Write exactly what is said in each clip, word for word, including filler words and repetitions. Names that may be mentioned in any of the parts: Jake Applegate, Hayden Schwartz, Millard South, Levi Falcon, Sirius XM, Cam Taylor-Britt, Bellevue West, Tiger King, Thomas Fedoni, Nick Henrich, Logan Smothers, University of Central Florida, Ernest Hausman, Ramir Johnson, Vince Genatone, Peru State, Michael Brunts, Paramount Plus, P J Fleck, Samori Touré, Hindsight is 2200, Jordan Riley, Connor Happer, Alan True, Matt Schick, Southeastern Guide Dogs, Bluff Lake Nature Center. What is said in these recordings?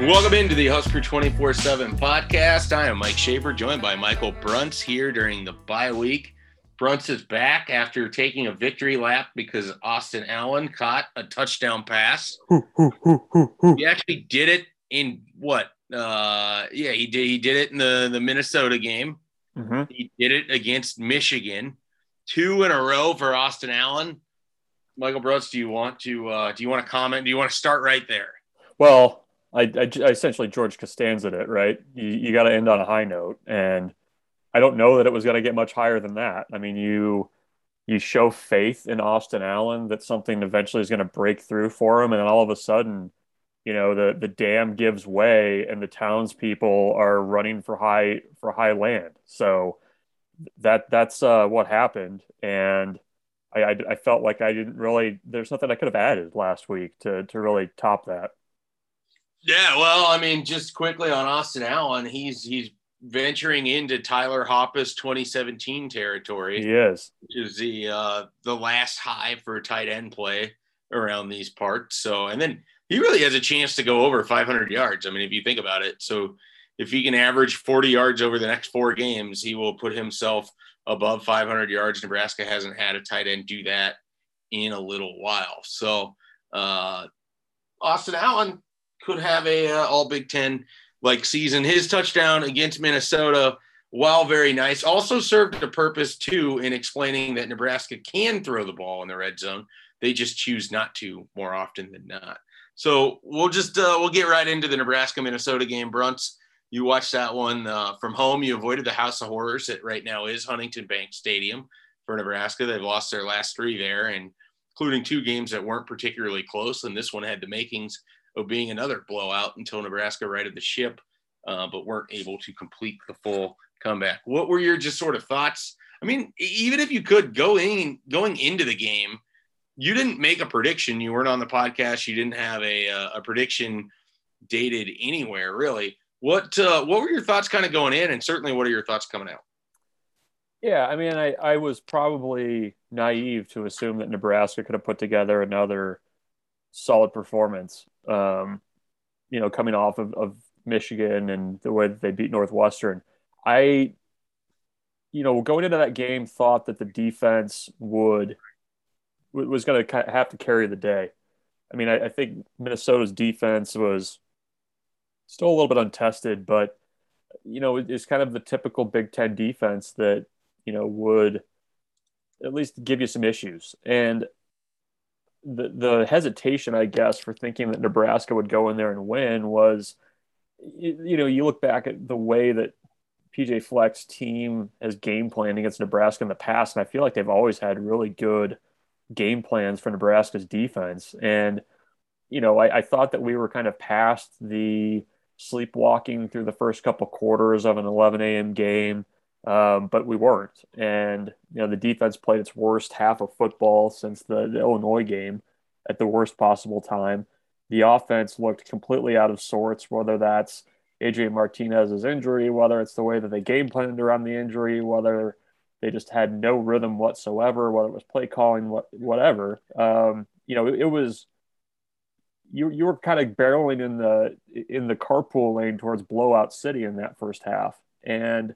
Welcome into the Husker twenty-four seven podcast. I am Mike Schaefer, joined by Michael Brunts here during the bye week. Brunts is back after taking a victory lap because Austin Allen caught a touchdown pass. Ooh, ooh, ooh, ooh, ooh. He actually did it in what? Uh, yeah, he did. He did it in the, the Minnesota game. Mm-hmm. He did it against Michigan. Two in a row for Austin Allen. Michael Brunts, do you want to uh, do you want to comment? Do you want to start right there? Well, I, I, I essentially George Costanza'd it, right? You, you got to end on a high note, and I don't know that it was going to get much higher than that. I mean, you you show faith in Austin Allen that something eventually is going to break through for him, and then all of a sudden, you know, the the dam gives way, and the townspeople are running for high for high land. So that that's uh, what happened, and I, I I felt like I didn't really. There's nothing I could have added last week to to really top that. Yeah, well, I mean, just quickly on Austin Allen, he's he's venturing into Tyler Hoppus twenty seventeen territory. He is. Which is the, uh, the last high for tight end play around these parts. So, and then he really has a chance to go over five hundred yards. I mean, if you think about it. So if he can average forty yards over the next four games, he will put himself above five hundred yards. Nebraska hasn't had a tight end do that in a little while. So uh, Austin Allen could have a uh, all Big Ten like season. His touchdown against Minnesota, while very nice, also served a purpose too in explaining that Nebraska can throw the ball in the red zone. They just choose not to more often than not. So we'll just, uh, we'll get right into the Nebraska Minnesota game. Brunts, you watched that one uh, from home. You avoided the house of horrors that right now is Huntington Bank Stadium for Nebraska. They've lost their last three there, and including two games that weren't particularly close. And this one had the makings of being another blowout until Nebraska righted the ship, uh, but weren't able to complete the full comeback. What were your just sort of thoughts? I mean, even if you could go in, going into the game, you didn't make a prediction. You weren't on the podcast. You didn't have a, a prediction dated anywhere, really. What uh, what were your thoughts kind of going in, and certainly what are your thoughts coming out? Yeah, I mean, I, I was probably naive to assume that Nebraska could have put together another solid performance. Um, you know, coming off of, of Michigan and the way that they beat Northwestern, I, you know, going into that game, thought that the defense would was going to have to carry the day. I mean, I, I think Minnesota's defense was still a little bit untested, but you know, it, it's kind of the typical Big Ten defense that you know would at least give you some issues. And The, the hesitation, I guess, for thinking that Nebraska would go in there and win was, you, you know, you look back at the way that P J Fleck's team has game planned against Nebraska in the past, and I feel like they've always had really good game plans for Nebraska's defense. And, you know, I, I thought that we were kind of past the sleepwalking through the first couple quarters of an eleven a.m. game, Um, but we weren't. And, you know, the defense played its worst half of football since the, the Illinois game at the worst possible time. The offense looked completely out of sorts, whether that's Adrian Martinez's injury, whether it's the way that they game planned around the injury, whether they just had no rhythm whatsoever, whether it was play calling, what, whatever. Um, you know, it, it was you, you were kind of barreling in the in the carpool lane towards blowout city in that first half. And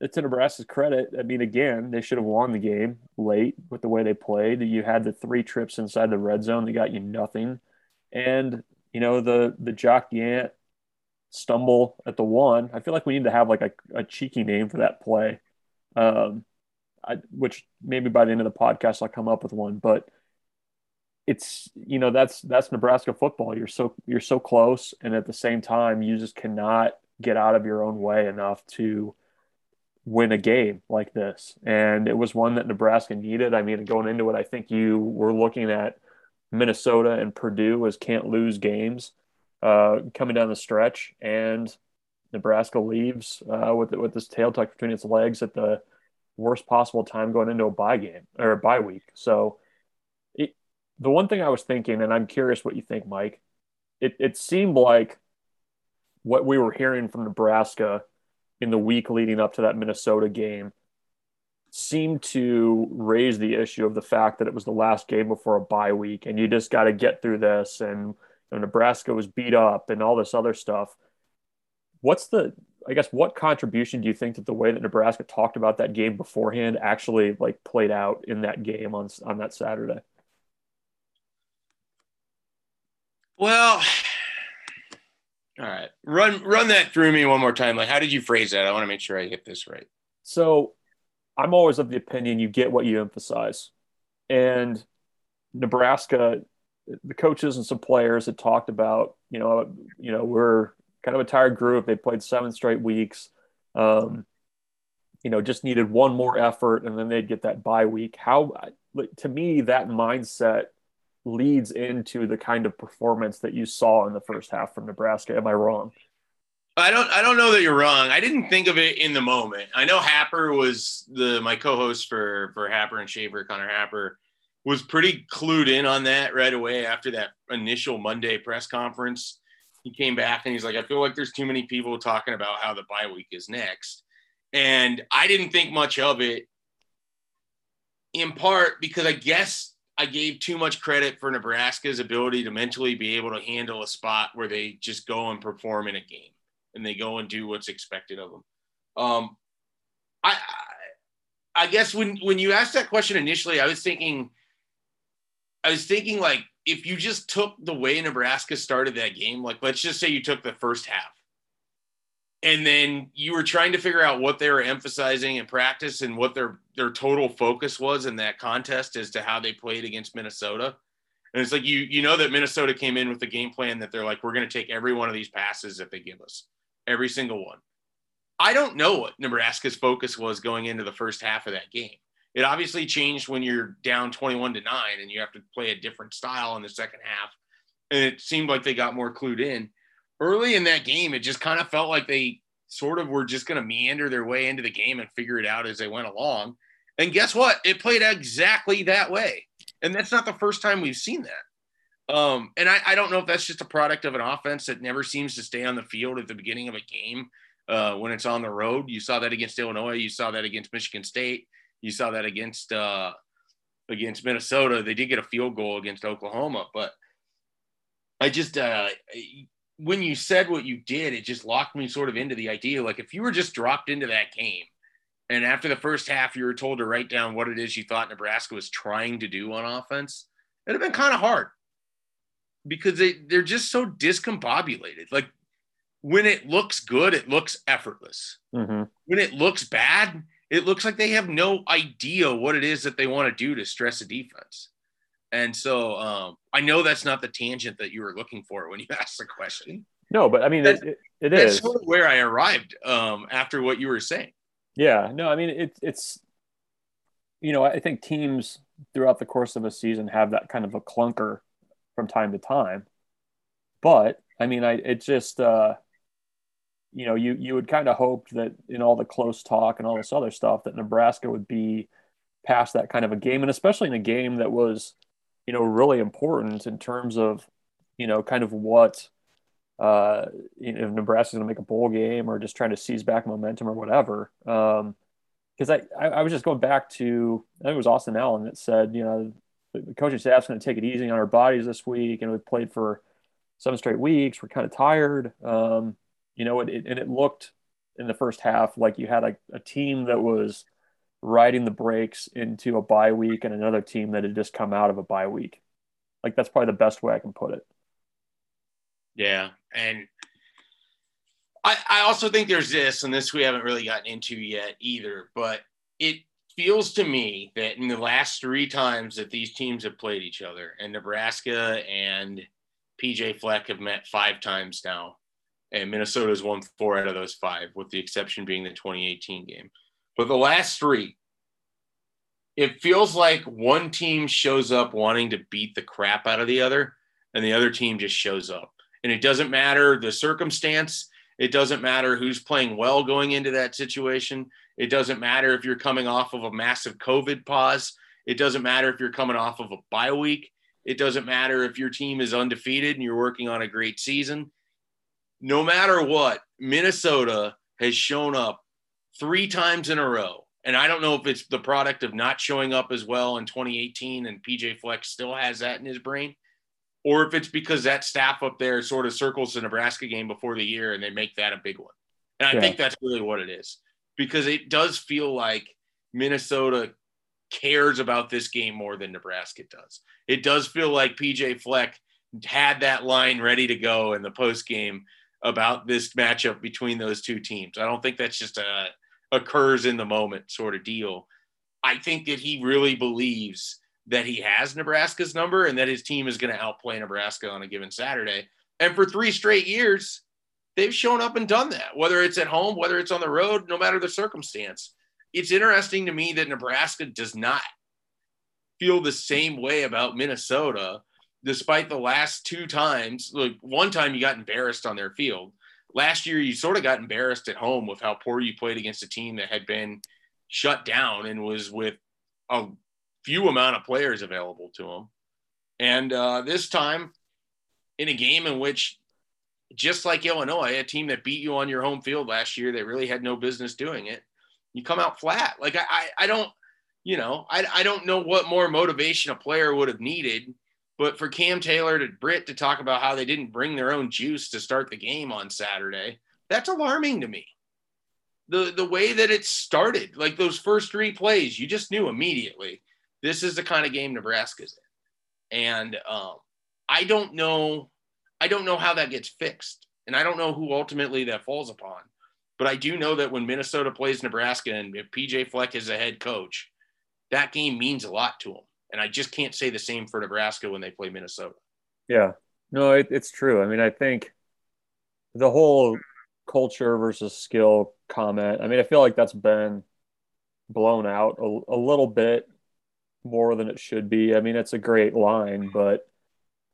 to Nebraska's credit, I mean, again, they should have won the game late with the way they played. You had the three trips inside the red zone that got you nothing. And, you know, the the Jahkeem Yant stumble at the one. I feel like we need to have, like, a, a cheeky name for that play, um, I, which maybe by the end of the podcast I'll come up with one. But it's, you know, that's that's Nebraska football. You're so you're so close, and at the same time, you just cannot get out of your own way enough to – win a game like this. And it was one that Nebraska needed. I mean, going into it, I think you were looking at Minnesota and Purdue as can't lose games uh, coming down the stretch, and Nebraska leaves uh, with with this tail tucked between its legs at the worst possible time going into a bye game or a bye week. So it, the one thing I was thinking, and I'm curious what you think, Mike, it, it seemed like what we were hearing from Nebraska in the week leading up to that Minnesota game seemed to raise the issue of the fact that it was the last game before a bye week, and you just got to get through this, and you know, Nebraska was beat up and all this other stuff. What's the, I guess, what contribution do you think that the way that Nebraska talked about that game beforehand actually like played out in that game on on that Saturday? Well, all right. Run run that through me one more time. Like, how did you phrase that? I want to make sure I get this right. So I'm always of the opinion you get what you emphasize. And Nebraska, the coaches and some players had talked about, you know, you know, we're kind of a tired group. They played seven straight weeks. Um, you know, just needed one more effort, and then they'd get that bye week. How, to me, that mindset leads into the kind of performance that you saw in the first half from Nebraska. Am I wrong? I don't, I don't know that you're wrong. I didn't think of it in the moment. I know Happer was the, my co-host for, for Happer and Schaefer, Connor Happer, was pretty clued in on that right away after that initial Monday press conference. He came back and he's like, I feel like there's too many people talking about how the bye week is next. And I didn't think much of it, in part because I guess I gave too much credit for Nebraska's ability to mentally be able to handle a spot where they just go and perform in a game and they go and do what's expected of them. Um, I, I, I guess when, when you asked that question initially, I was thinking, I was thinking like, if you just took the way Nebraska started that game, like, let's just say you took the first half and then you were trying to figure out what they were emphasizing in practice and what their, their total focus was in that contest as to how they played against Minnesota. And it's like, you, you know, that Minnesota came in with the game plan that they're like, we're going to take every one of these passes that they give us, every single one. I don't know what Nebraska's focus was going into the first half of that game. It obviously changed when you're down twenty-one to nine and you have to play a different style in the second half. And it seemed like they got more clued in early in that game. It just kind of felt like they sort of were just going to meander their way into the game and figure it out as they went along. And guess what? It played exactly that way. And that's not the first time we've seen that. Um, and I, I don't know if that's just a product of an offense that never seems to stay on the field at the beginning of a game uh, when it's on the road. You saw that against Illinois. You saw that against Michigan State. You saw that against uh, against Minnesota. They did get a field goal against Oklahoma, but I just uh, when you said what you did, it just locked me sort of into the idea. Like if you were just dropped into that game, and after the first half, you were told to write down what it is you thought Nebraska was trying to do on offense, it'd have been kind of hard because they they're just so discombobulated. Like when it looks good, it looks effortless. Mm-hmm. When it looks bad, it looks like they have no idea what it is that they want to do to stress a defense. And so um, I know that's not the tangent that you were looking for when you asked the question. No, but I mean, that, it, it that's is. That's sort of where I arrived um, after what you were saying. Yeah, no, I mean, it, it's, you know, I think teams throughout the course of a season have that kind of a clunker from time to time. But I mean, I, it just, uh, you know, you, you would kind of hope that in all the close talk and all this other stuff that Nebraska would be past that kind of a game. And especially in a game that was, you know, really important in terms of, you know, kind of what, uh, you know, if Nebraska's going to make a bowl game or just trying to seize back momentum or whatever. Um, cause I, I, I was just going back to, I think it was Austin Allen that said, you know, the coaching staff's going to take it easy on our bodies this week. And we played for seven straight weeks. We're kind of tired. Um, You know, it, it, and it looked in the first half like you had a, a team that was riding the brakes into a bye week and another team that had just come out of a bye week. Like, that's probably the best way I can put it. Yeah. And I, I also think there's this, and this we haven't really gotten into yet either, but it feels to me that in the last three times that these teams have played each other, and Nebraska and P J Fleck have met five times now, and Minnesota's won four out of those five, with the exception being the twenty eighteen game. But the last three, it feels like one team shows up wanting to beat the crap out of the other, and the other team just shows up. And it doesn't matter the circumstance. It doesn't matter who's playing well going into that situation. It doesn't matter if you're coming off of a massive COVID pause. It doesn't matter if you're coming off of a bye week. It doesn't matter if your team is undefeated and you're working on a great season. No matter what, Minnesota has shown up three times in a row. And I don't know if it's the product of not showing up as well in twenty eighteen and P J Fleck still has that in his brain, or if it's because that staff up there sort of circles the Nebraska game before the year and they make that a big one. And I yeah. think that's really what it is, because it does feel like Minnesota cares about this game more than Nebraska does. It does feel like P J Fleck had that line ready to go in the post game about this matchup between those two teams. I don't think that's just a occurs in the moment sort of deal. I think that he really believes that he has Nebraska's number and that his team is going to outplay Nebraska on a given Saturday. And for three straight years, they've shown up and done that, whether it's at home, whether it's on the road, no matter the circumstance. It's interesting to me that Nebraska does not feel the same way about Minnesota, despite the last two times. Like, one time you got embarrassed on their field. Last year, you sort of got embarrassed at home with how poor you played against a team that had been shut down and was with a few amount of players available to him. And uh, this time, in a game in which, just like Illinois, a team that beat you on your home field last year, they really had no business doing it, you come out flat. Like, I, I, I don't, you know, I, I don't know what more motivation a player would have needed, but for Cam Taylor to Britt to talk about how they didn't bring their own juice to start the game on Saturday, that's alarming to me. The, the way that it started, like those first three plays, you just knew immediately, this is the kind of game Nebraska's in. And um, I don't know, I don't know how that gets fixed. And I don't know who ultimately that falls upon. But I do know that when Minnesota plays Nebraska, and if P J Fleck is the head coach, that game means a lot to him. And I just can't say the same for Nebraska when they play Minnesota. Yeah, no, it, it's true. I mean, I think the whole culture versus skill comment, I mean, I feel like that's been blown out a, a little bit more than it should be. I mean, it's a great line, but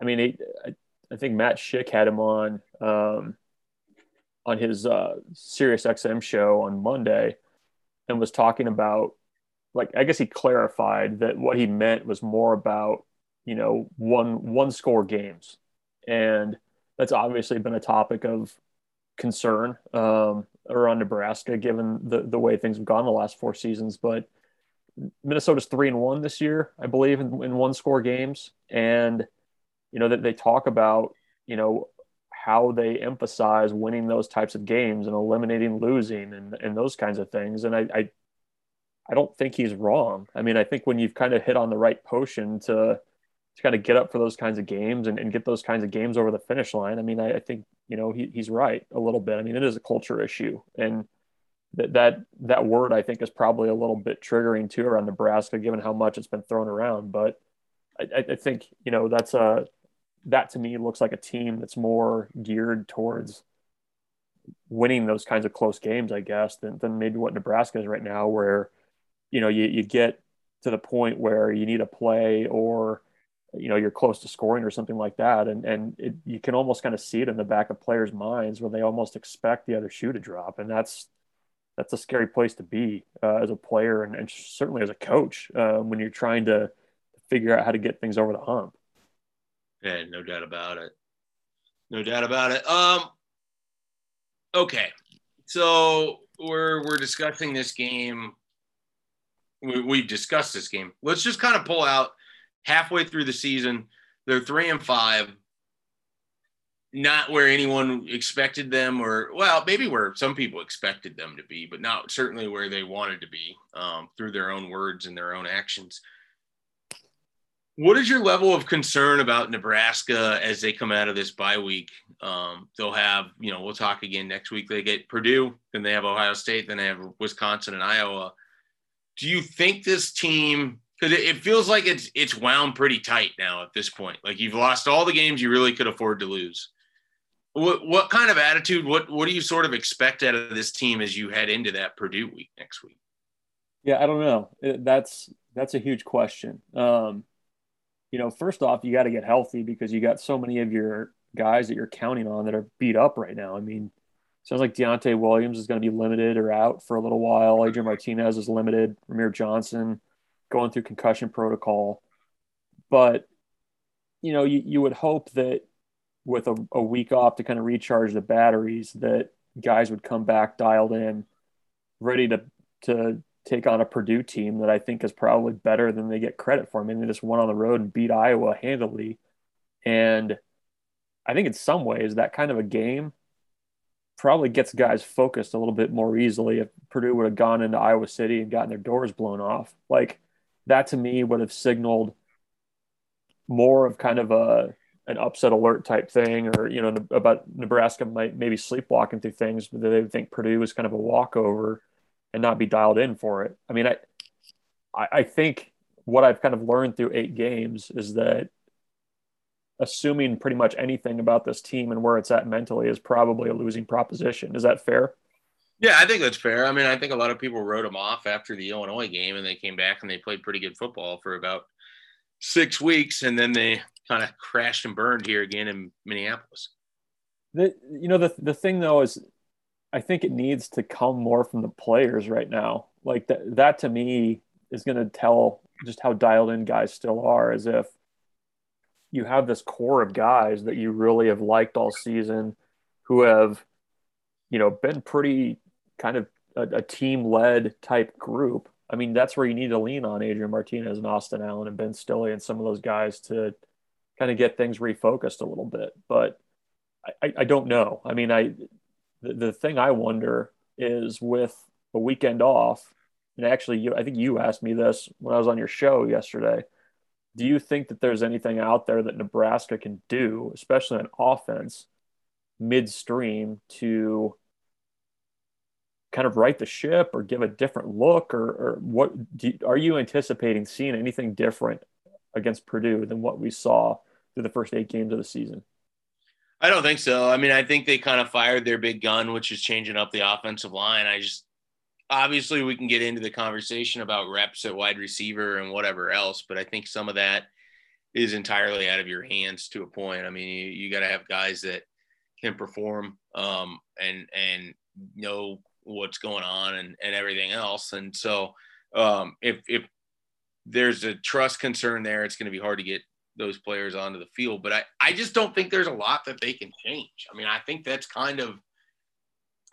I mean, it, I, I think Matt Schick had him on, um, on his uh, Sirius X M show on Monday, and was talking about, like, I guess he clarified that what he meant was more about, you know, one, one score games. And that's obviously been a topic of concern um, around Nebraska, given the, the way things have gone the last four seasons. But Minnesota's three and one this year, I believe, in, in one score games. And, you know, that they talk about, you know, how they emphasize winning those types of games and eliminating losing and, and those kinds of things. And I, I, I don't think he's wrong. I mean, I think when you've kind of hit on the right potion to, to kind of get up for those kinds of games and, and get those kinds of games over the finish line, I mean, I, I think, you know, he, he's right a little bit. I mean, it is a culture issue. And that, that, that word, I think, is probably a little bit triggering too around Nebraska, given how much it's been thrown around. But I, I think, you know, that's a, that to me looks like a team that's more geared towards winning those kinds of close games, I guess, than, than maybe what Nebraska is right now, where, you know, you, you get to the point where you need a play or, you know, you're close to scoring or something like that. And, and it, you can almost kind of see it in the back of players' minds where they almost expect the other shoe to drop. And that's, that's a scary place to be uh, as a player and, and certainly as a coach uh, when you're trying to figure out how to get things over the hump. Yeah, no doubt about it. No doubt about it. Um, okay. So we're, we're discussing this game. We've discussed this game. Let's just kind of pull out halfway through the season. They're three and five, not where anyone expected them, or, well, maybe where some people expected them to be, but not certainly where they wanted to be um, through their own words and their own actions. What is your level of concern about Nebraska as they come out of this bye week? Um, they'll have, you know, we'll talk again next week. They get Purdue, then they have Ohio State, then they have Wisconsin and Iowa. Do you think this team, because it feels like it's it's wound pretty tight now at this point. Like, you've lost all the games you really could afford to lose. What what kind of attitude, what what do you sort of expect out of this team as you head into that Purdue week next week? Yeah, I don't know. That's that's a huge question. Um, you know, first off, you got to get healthy because you got so many of your guys that you're counting on that are beat up right now. I mean, sounds like Deontay Williams is going to be limited or out for a little while. Adrian Martinez is limited. Ramir Johnson going through concussion protocol. But, you know, you, you would hope that with a, a week off to kind of recharge the batteries, that guys would come back dialed in, ready to to take on a Purdue team that I think is probably better than they get credit for. I mean, they just went on the road and beat Iowa handily. And I think in some ways that kind of a game probably gets guys focused a little bit more easily. If Purdue would have gone into Iowa City and gotten their doors blown off, like that to me would have signaled more of kind of a an upset alert type thing, or, you know, about Nebraska might maybe sleepwalking through things, but they would think Purdue was kind of a walkover and not be dialed in for it. I mean, I, I think what I've kind of learned through eight games is that assuming pretty much anything about this team and where it's at mentally is probably a losing proposition. Is that fair? Yeah, I think that's fair. I mean, I think a lot of people wrote them off after the Illinois game, and they came back and they played pretty good football for about six weeks. And then they kind of crashed and burned here again in Minneapolis. The, you know, the, the thing though, is I think it needs to come more from the players right now. Like that, that to me is going to tell just how dialed in guys still are, as if you have this core of guys that you really have liked all season who have, you know, been pretty kind of a, a team-led type group. I mean, that's where you need to lean on Adrian Martinez and Austin Allen and Ben Stilley and some of those guys to kind of get things refocused a little bit. But I, I don't know. I mean, I the, the thing I wonder is with a weekend off, and actually you, I think you asked me this when I was on your show yesterday, do you think that there's anything out there that Nebraska can do, especially on offense, midstream to kind of right the ship or give a different look? Or, or what do you, are you anticipating seeing anything different against Purdue than what we saw through the first eight games of the season? I don't think so. I mean, I think they kind of fired their big gun, which is changing up the offensive line. I just Obviously, we can get into the conversation about reps at wide receiver and whatever else, but I think some of that is entirely out of your hands to a point. I mean, you, you got to have guys that can perform um, and and know what's going on and, and everything else. And so um, if, if there's a trust concern there, it's going to be hard to get those players onto the field. But I, I just don't think there's a lot that they can change. I mean, I think that's kind of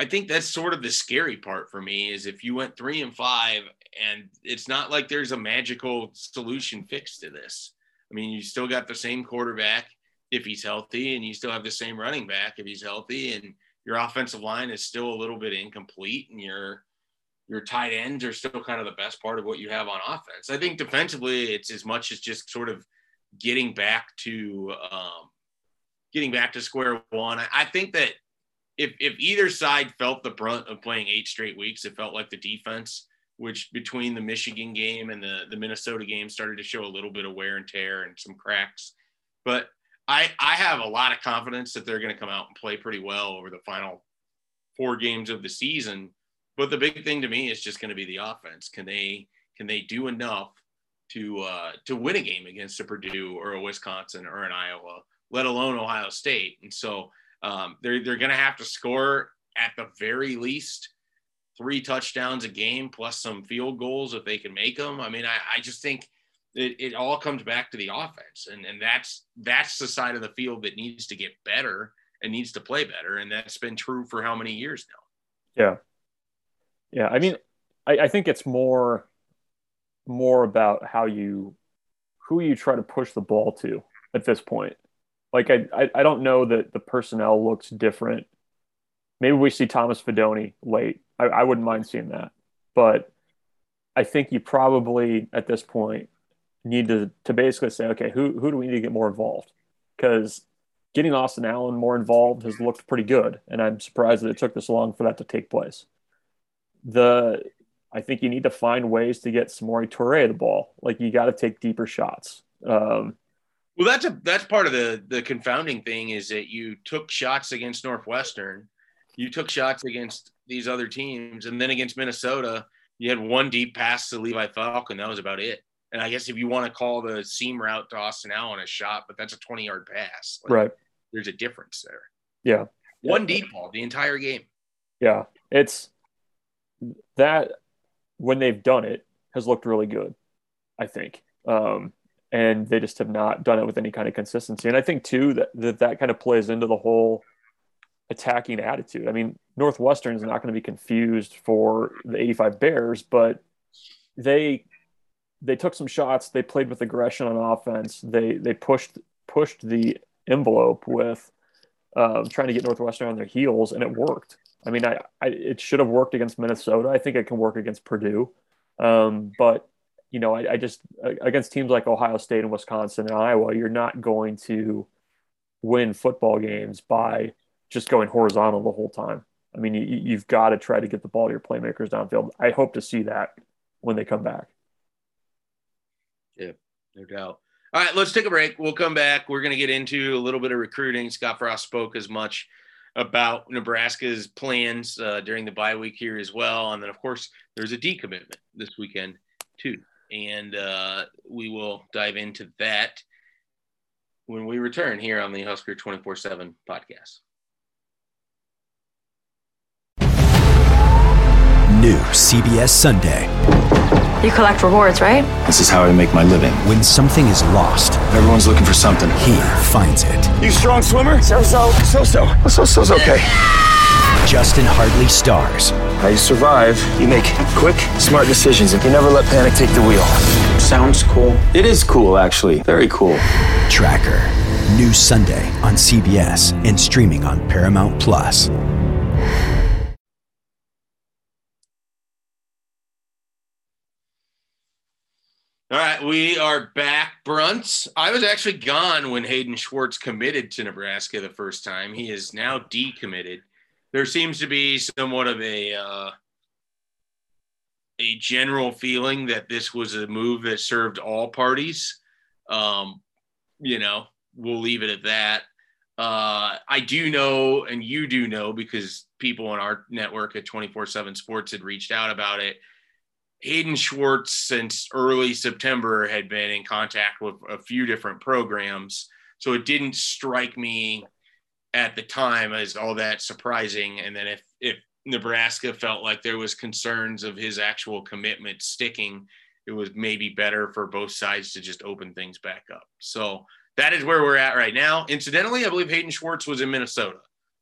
I think that's sort of the scary part for me, is if you went three and five, and it's not like there's a magical solution fix to this. I mean, you still got the same quarterback if he's healthy, and you still have the same running back if he's healthy, and your offensive line is still a little bit incomplete, and your your tight ends are still kind of the best part of what you have on offense. I think defensively it's as much as just sort of getting back to um, getting back to square one. I, I think that If if either side felt the brunt of playing eight straight weeks, it felt like the defense, which between the Michigan game and the, the Minnesota game started to show a little bit of wear and tear and some cracks. But I, I have a lot of confidence that they're going to come out and play pretty well over the final four games of the season. But the big thing to me is just going to be the offense. Can they can they do enough to uh, to win a game against a Purdue or a Wisconsin or an Iowa, let alone Ohio State? And so – Um, they're they're going to have to score at the very least three touchdowns a game plus some field goals if they can make them. I mean, I, I just think it, it all comes back to the offense, and, and that's that's the side of the field that needs to get better and needs to play better, and that's been true for how many years now? Yeah. Yeah, I mean, I, I think it's more more about how you who you try to push the ball to at this point. Like, I I don't know that the personnel looks different. Maybe we see Thomas Fedoni late. I, I wouldn't mind seeing that. But I think you probably, at this point, need to, to basically say, okay, who who do we need to get more involved? Because getting Austin Allen more involved has looked pretty good, and I'm surprised that it took this long for that to take place. The I think you need to find ways to get Samori Touré the ball. Like, you got to take deeper shots. Um Well, that's a that's part of the the confounding thing, is that you took shots against Northwestern, you took shots against these other teams, and then against Minnesota, you had one deep pass to Levi Falcon. That was about it. And I guess if you want to call the seam route to Austin Allen a shot, but that's a twenty-yard pass. Like, right. There's a difference there. Yeah. One yeah. deep ball the entire game. Yeah. It's that, when they've done it, has looked really good, I think. Um And they just have not done it with any kind of consistency. And I think, too, that that, that kind of plays into the whole attacking attitude. I mean, Northwestern is not going to be confused for the eighty-five Bears, but they they took some shots. They played with aggression on offense. They they pushed pushed the envelope with uh, trying to get Northwestern on their heels, and it worked. I mean, I, I it should have worked against Minnesota. I think it can work against Purdue. Um, but, you know, I, I just – against teams like Ohio State and Wisconsin and Iowa, you're not going to win football games by just going horizontal the whole time. I mean, you, you've got to try to get the ball to your playmakers downfield. I hope to see that when they come back. Yeah, no doubt. All right, let's take a break. We'll come back. We're going to get into a little bit of recruiting. Scott Frost spoke as much about Nebraska's plans uh, during the bye week here as well. And then, of course, there's a decommitment this weekend too. And uh, we will dive into that when we return here on the Husker twenty-four seven podcast. New C B S Sunday. You collect rewards, right? This is how I make my living. When something is lost, everyone's looking for something. He finds it. You strong swimmer? So-so. So-so. So-so's okay. Justin Hartley stars. How you survive, you make quick, smart decisions, and you never let panic take the wheel. Sounds cool. It is cool, actually. Very cool. Tracker. New Sunday on C B S and streaming on Paramount Plus. All right, we are back, Brunts. I was actually gone when Hayden Schwartz committed to Nebraska the first time. He is now decommitted. There seems to be somewhat of a uh, a general feeling that this was a move that served all parties. Um, you know, we'll leave it at that. Uh, I do know, and you do know, because people on our network at twenty-four seven Sports had reached out about it. Hayden Schwartz, since early September, had been in contact with a few different programs. So it didn't strike me at the time as all that surprising. And then if, if Nebraska felt like there was concerns of his actual commitment sticking, it was maybe better for both sides to just open things back up. So that is where we're at right now. Incidentally, I believe Hayden Schwartz was in Minnesota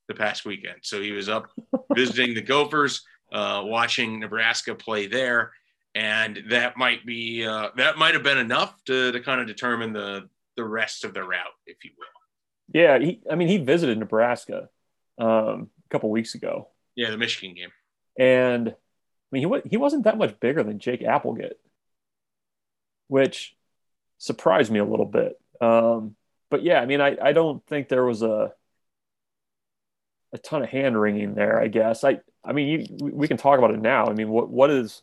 the past weekend. So he was up visiting the Gophers, uh, watching Nebraska play there. And that might be uh, that might have been enough to, to kind of determine the the rest of the route, if you will. Yeah, he, I mean, he visited Nebraska um, a couple weeks ago. Yeah, the Michigan game. And I mean, he he wasn't that much bigger than Jake Applegate, which surprised me a little bit. Um, but yeah, I mean, I, I don't think there was a a ton of hand wringing there. I guess I I mean, you, we can talk about it now. I mean, what what is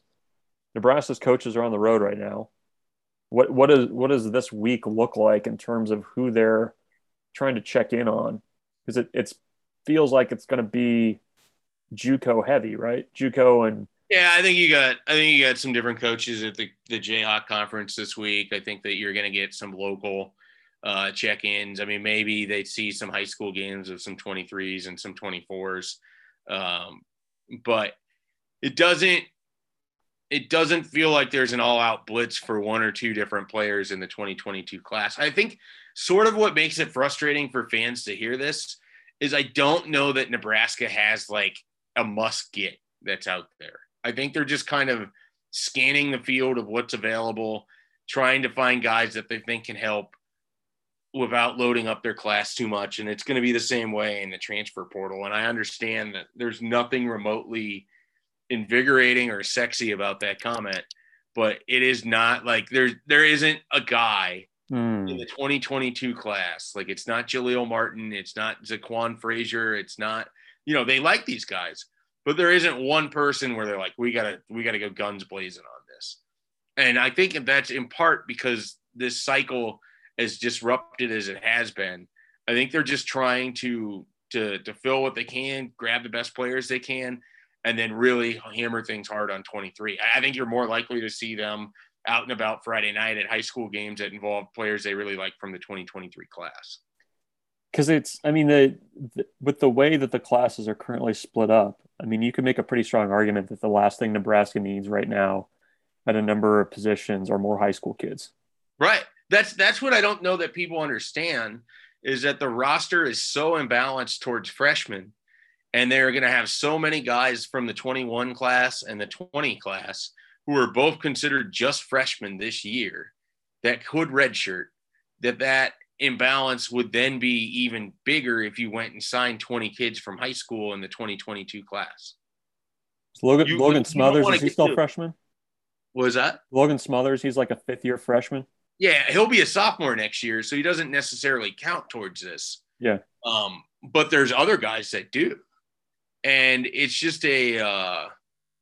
Nebraska's coaches are on the road right now. What what is what does this week look like in terms of who they're trying to check in on? Because it it's feels like it's going to be JUCO heavy, right? JUCO and yeah, I think you got I think you got some different coaches at the the Jayhawk conference this week. I think that you're going to get some local uh, check-ins. I mean, maybe they see some high school games of some twenty-threes and some twenty-fours, um, but it doesn't. It doesn't feel like there's an all-out blitz for one or two different players in the twenty twenty-two class. I think sort of what makes it frustrating for fans to hear this is I don't know that Nebraska has like a must get that's out there. I think they're just kind of scanning the field of what's available, trying to find guys that they think can help without loading up their class too much. And it's going to be the same way in the transfer portal. And I understand that there's nothing remotely invigorating or sexy about that comment, but it is not like there there isn't a guy mm. in the twenty twenty-two class. Like, it's not Jaleel Martin, it's not Zaquan Frazier, it's not, you know, they like these guys, but there isn't one person where they're like, we gotta we gotta go guns blazing on this. And I think that's in part because this cycle, as disrupted as it has been, I think they're just trying to to to fill what they can, grab the best players they can, and then really hammer things hard on twenty-three. I think you're more likely to see them out and about Friday night at high school games that involve players they really like from the twenty twenty-three class. Because it's, I mean, the, the with the way that the classes are currently split up, I mean, you can make a pretty strong argument that the last thing Nebraska needs right now at a number of positions are more high school kids. Right. That's that's what I don't know that people understand, is that the roster is so imbalanced towards freshmen. And they're going to have so many guys from the twenty-one class and the twenty class who are both considered just freshmen this year that could redshirt, that that imbalance would then be even bigger if you went and signed twenty kids from high school in the twenty twenty-two class. Is Logan, you, Logan Smothers, is he still a freshman? What was that? Logan Smothers, he's like a fifth-year freshman. Yeah, he'll be a sophomore next year, so he doesn't necessarily count towards this. Yeah. Um, but there's other guys that do. And it's just a uh,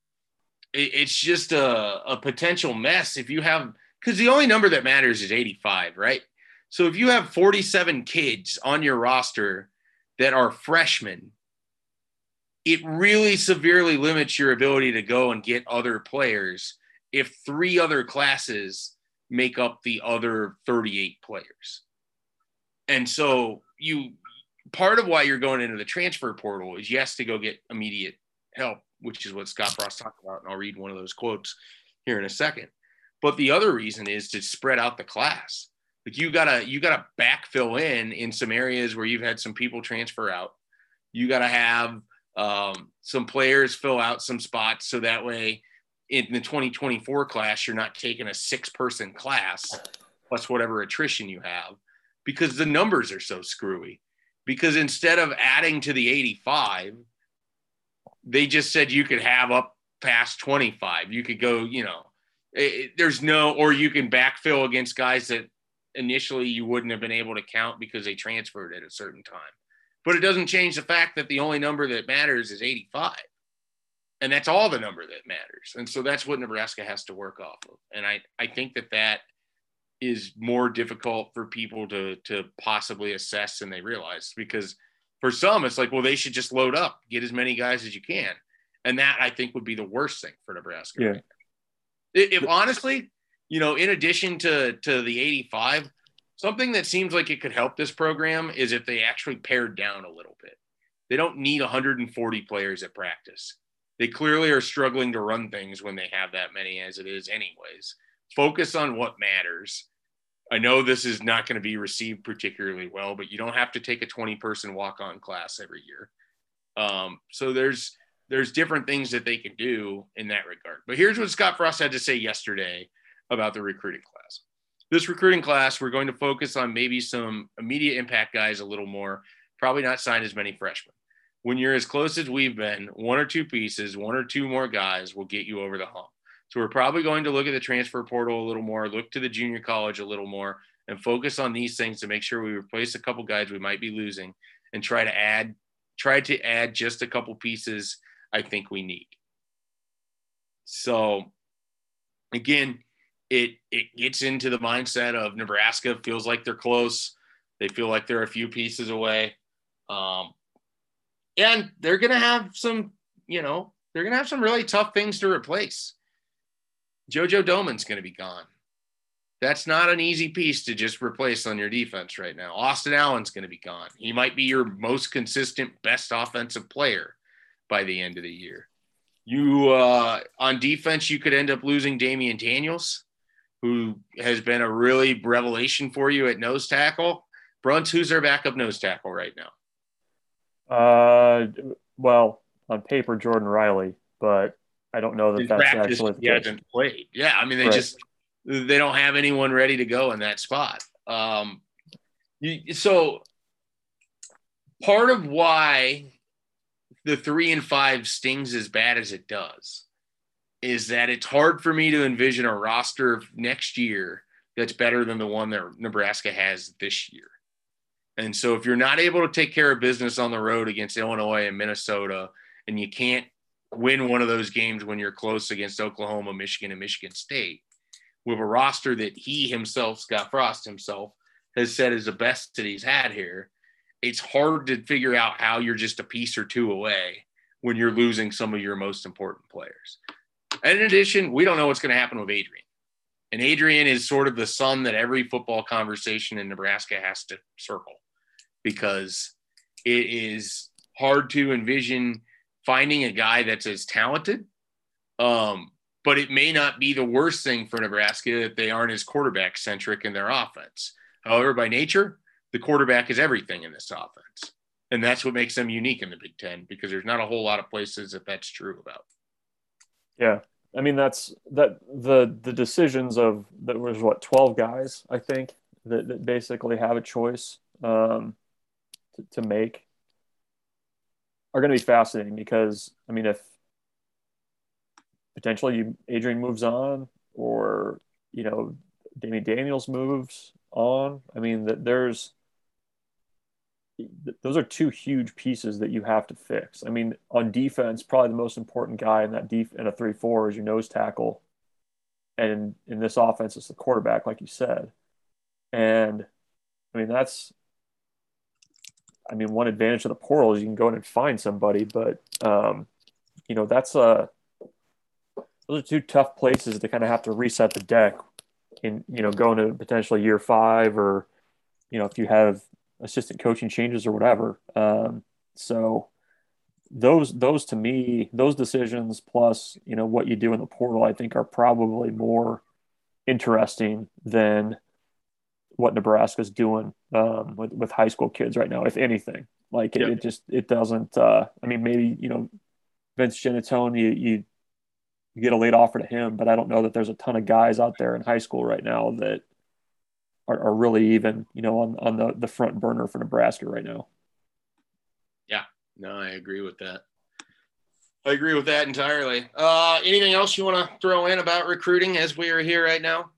– it, it's just a, a potential mess if you have – because the only number that matters is eighty-five, right? So if you have forty-seven kids on your roster that are freshmen, it really severely limits your ability to go and get other players if three other classes make up the other thirty-eight players. And so you part of why you're going into the transfer portal is, yes, to go get immediate help, which is what Scott Frost talked about, and I'll read one of those quotes here in a second. But the other reason is to spread out the class. Like you gotta, you gotta backfill in in some areas where you've had some people transfer out. You gotta have um, some players fill out some spots so that way in the twenty twenty-four class you're not taking a six-person class plus whatever attrition you have, because the numbers are so screwy. Because instead of adding to the eighty-five, they just said you could have up past twenty-five. You could go, you know, it, there's no, or you can backfill against guys that initially you wouldn't have been able to count because they transferred at a certain time. But it doesn't change the fact that the only number that matters is eighty-five. And that's all the number that matters. And so that's what Nebraska has to work off of. And I, I think that that is more difficult for people to, to possibly assess than they realize, because for some it's like, well, they should just load up, get as many guys as you can. And that I think would be the worst thing for Nebraska. Yeah. Right now. If, if honestly, you know, in addition to, to the eighty-five, something that seems like it could help this program is if they actually pared down a little bit. They don't need one hundred forty players at practice. They clearly are struggling to run things when they have that many as it is anyways. Focus on what matters. I know this is not going to be received particularly well, but you don't have to take a twenty-person walk-on class every year. Um, so there's there's different things that they can do in that regard. But here's what Scott Frost had to say yesterday about the recruiting class. This recruiting class, we're going to focus on maybe some immediate impact guys a little more, probably not sign as many freshmen. When you're as close as we've been, one or two pieces, one or two more guys will get you over the hump. So we're probably going to look at the transfer portal a little more, look to the junior college a little more, and focus on these things to make sure we replace a couple guys we might be losing and try to add, try to add just a couple pieces I think we need. So again, It it gets into the mindset of Nebraska feels like they're close. They feel like they're a few pieces away. Um, and they're going to have some, you know, they're going to have some really tough things to replace. JoJo Doman's going to be gone. That's not an easy piece to just replace on your defense right now. Austin Allen's going to be gone. He might be your most consistent, best offensive player by the end of the year. You uh, on defense, you could end up losing Damian Daniels, who has been a really revelation for you at nose tackle. Brunts, who's their backup nose tackle right now? Uh, well, on paper, Jordan Riley, but I don't know that His that's actually the case. Played. Yeah, I mean, they right. just they don't have anyone ready to go in that spot. Um, you, so part of why the three and five stings as bad as it does is that it's hard for me to envision a roster next year that's better than the one that Nebraska has this year. And so if you're not able to take care of business on the road against Illinois and Minnesota, and you can't win one of those games when you're close against Oklahoma, Michigan, and Michigan State, with a roster that he himself, Scott Frost himself, has said is the best that he's had here, it's hard to figure out how you're just a piece or two away when you're losing some of your most important players. And in addition, we don't know what's going to happen with Adrian. And Adrian is sort of the son that every football conversation in Nebraska has to circle, because it is hard to envision finding a guy that's as talented. Um, but it may not be the worst thing for Nebraska that they aren't as quarterback centric in their offense. However, by nature, the quarterback is everything in this offense. And that's what makes them unique in the Big Ten, because there's not a whole lot of places that that's true about. Yeah. I mean, that's that the, the decisions of, that was what, twelve guys, I think, that, that basically have a choice um, to, to make are going to be fascinating because, I mean, if potentially you, Adrian moves on or, you know, Damian Daniels moves on, I mean, that there's those are two huge pieces that you have to fix. I mean, on defense, probably the most important guy in that def- in a three four is your nose tackle. And in this offense, it's the quarterback, like you said. And, I mean, that's – I mean, one advantage of the portal is you can go in and find somebody. But, um, you know, that's a – those are two tough places to kind of have to reset the deck in, you know, going to potentially year five or, you know, if you have assistant coaching changes or whatever. Um, so – Those, those to me, those decisions plus, you know, what you do in the portal, I think are probably more interesting than what Nebraska's doing um, with, with high school kids right now, if anything. Like it, yep. it just, it doesn't, uh, I mean, maybe, you know, Vince Genatone, you, you, you get a late offer to him, but I don't know that there's a ton of guys out there in high school right now that are, are really even, you know, on, on the, the front burner for Nebraska right now. No, I agree with that. I agree with that entirely. Uh, anything else you want to throw in about recruiting as we are here right now?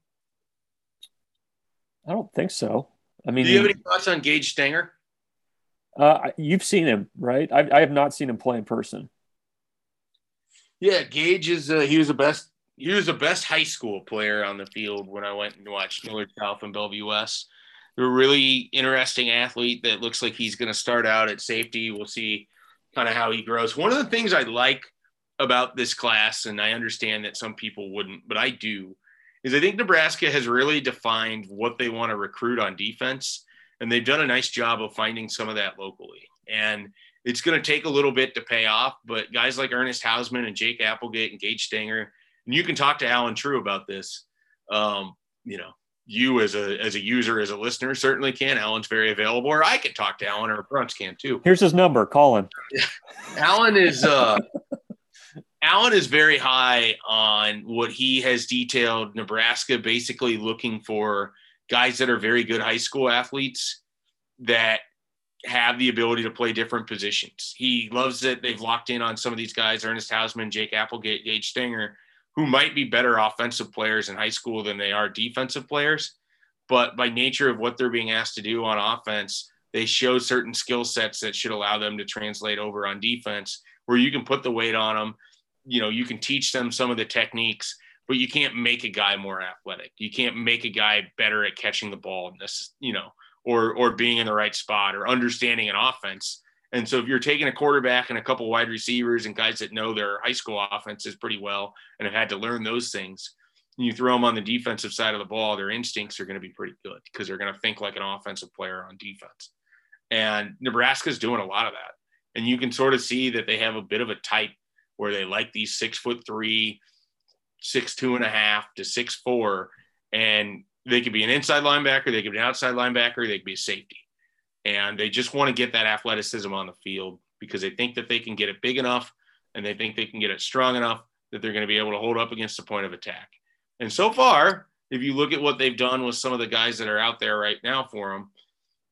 I don't think so. I mean, do you have any thoughts on Gage Stanger? Uh, you've seen him, right? I, I have not seen him play in person. Yeah, Gage is uh, he was the best. He was the best high school player on the field when I went and watched Millard South and Bellevue West. A really interesting athlete that looks like he's going to start out at safety. We'll see kind of how he grows. One of the things I like about this class, and I understand that some people wouldn't, but I do, is I think Nebraska has really defined what they want to recruit on defense, and they've done a nice job of finding some of that locally. And it's going to take a little bit to pay off, but guys like Ernest Hausman and Jake Applegate and Gage Stanger, and you can talk to Alan True about this, um, you know, you as a as a user, as a listener, certainly can. Alan's very available, or I could talk to Alan, or Brunts can too. Here's his number, call him. Alan is uh, Alan is very high on what he has detailed Nebraska basically looking for guys that are very good high school athletes that have the ability to play different positions. He loves that they've locked in on some of these guys, Ernest Hausman, Jake Applegate, Gage Stanger, who might be better offensive players in high school than they are defensive players. But by nature of what they're being asked to do on offense, they show certain skill sets that should allow them to translate over on defense, where you can put the weight on them. You know, you can teach them some of the techniques, but you can't make a guy more athletic. You can't make a guy better at catching the ball, you know, or, or being in the right spot or understanding an offense. And so if you're taking a quarterback and a couple wide receivers and guys that know their high school offenses pretty well and have had to learn those things, and you throw them on the defensive side of the ball, their instincts are going to be pretty good because they're going to think like an offensive player on defense. And Nebraska's doing a lot of that. And you can sort of see that they have a bit of a type where they like these six foot three, six, two and a half to six, four, and they could be an inside linebacker. They could be an outside linebacker. They could be a safety. And they just want to get that athleticism on the field because they think that they can get it big enough and they think they can get it strong enough that they're going to be able to hold up against the point of attack. And so far, if you look at what they've done with some of the guys that are out there right now for them,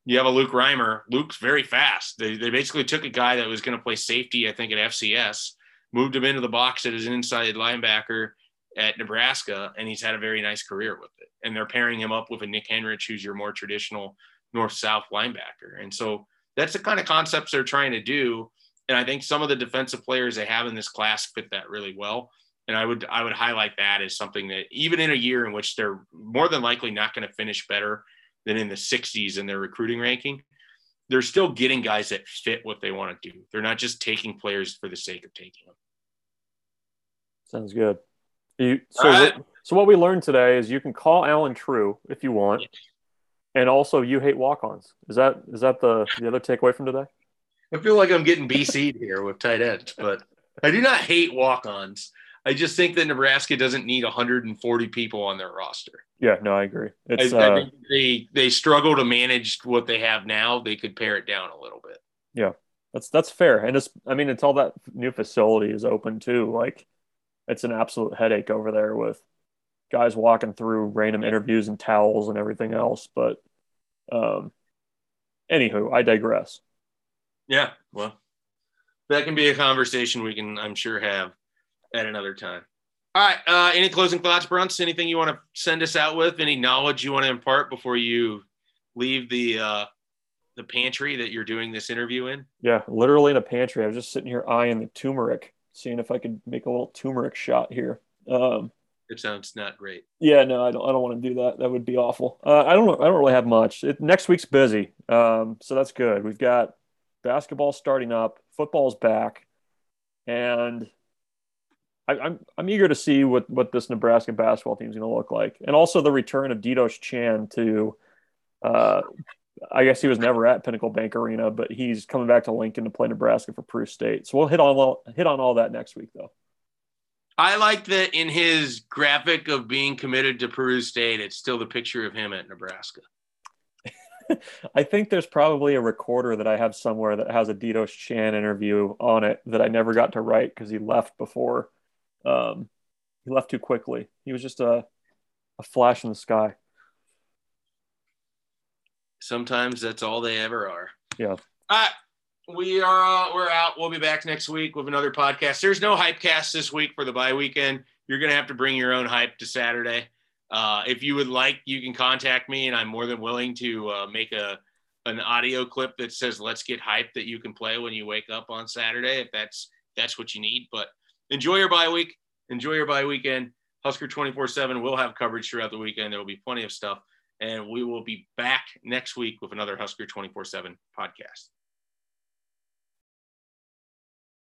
you have a Luke Reimer. Luke's very fast. They, they basically took a guy that was going to play safety, I think, at F C S, moved him into the box as an inside linebacker at Nebraska, and he's had a very nice career with it. And they're pairing him up with a Nick Henrich, who's your more traditional north-south linebacker. And so that's the kind of concepts they're trying to do. And I think some of the defensive players they have in this class fit that really well. And I would, I would highlight that as something that even in a year in which they're more than likely not going to finish better than in the sixties in their recruiting ranking, they're still getting guys that fit what they want to do. They're not just taking players for the sake of taking them. Sounds good. You, so, right. what, so what we learned today is you can call Alan True if you want. Yeah. And also, you hate walk-ons. Is that is that the, the other takeaway from today? I feel like I'm getting B C'd here with tight ends, but I do not hate walk-ons. I just think that Nebraska doesn't need one hundred forty people on their roster. Yeah, no, I agree. It's, I, uh, I think they they struggle to manage what they have now. They could pare it down a little bit. Yeah, that's that's fair. And it's, I mean, until that new facility is open too, like it's an absolute headache over there with guys walking through random interviews and towels and everything else. But Um, anywho, I digress. Yeah, well, that can be a conversation we can, I'm sure, have at another time. All right, uh, any closing thoughts, Brunts? Anything you want to send us out with? Any knowledge you want to impart before you leave the uh, the pantry that you're doing this interview in? Yeah, literally in a pantry. I was just sitting here eyeing the turmeric, seeing if I could make a little turmeric shot here. Um, it sounds not great. Yeah, no, I don't. I don't want to do that. That would be awful. Uh, I don't. I don't really have much. It, next week's busy, um, so that's good. We've got basketball starting up, football's back, and I, I'm I'm eager to see what, what this Nebraska basketball team is going to look like, and also the return of Dedoch Chan to, uh, I guess he was never at Pinnacle Bank Arena, but he's coming back to Lincoln to play Nebraska for Peru State. So we'll hit on hit on all that next week, though. I like that in his graphic of being committed to Peru State, it's still the picture of him at Nebraska. I think there's probably a recorder that I have somewhere that has a Dedoch Chan interview on it that I never got to write because he left before. Um, he left too quickly. He was just a, a flash in the sky. Sometimes that's all they ever are. Yeah. All right. We are, uh, we're out. We'll be back next week with another podcast. There's no hype cast this week for the bye weekend. You're going to have to bring your own hype to Saturday. Uh, if you would like, you can contact me, and I'm more than willing to uh, make a an audio clip that says, let's get hype, that you can play when you wake up on Saturday, if that's, that's what you need. But enjoy your bye week. Enjoy your bye weekend. Husker twenty-four seven will have coverage throughout the weekend. There will be plenty of stuff. And we will be back next week with another Husker twenty-four seven podcast.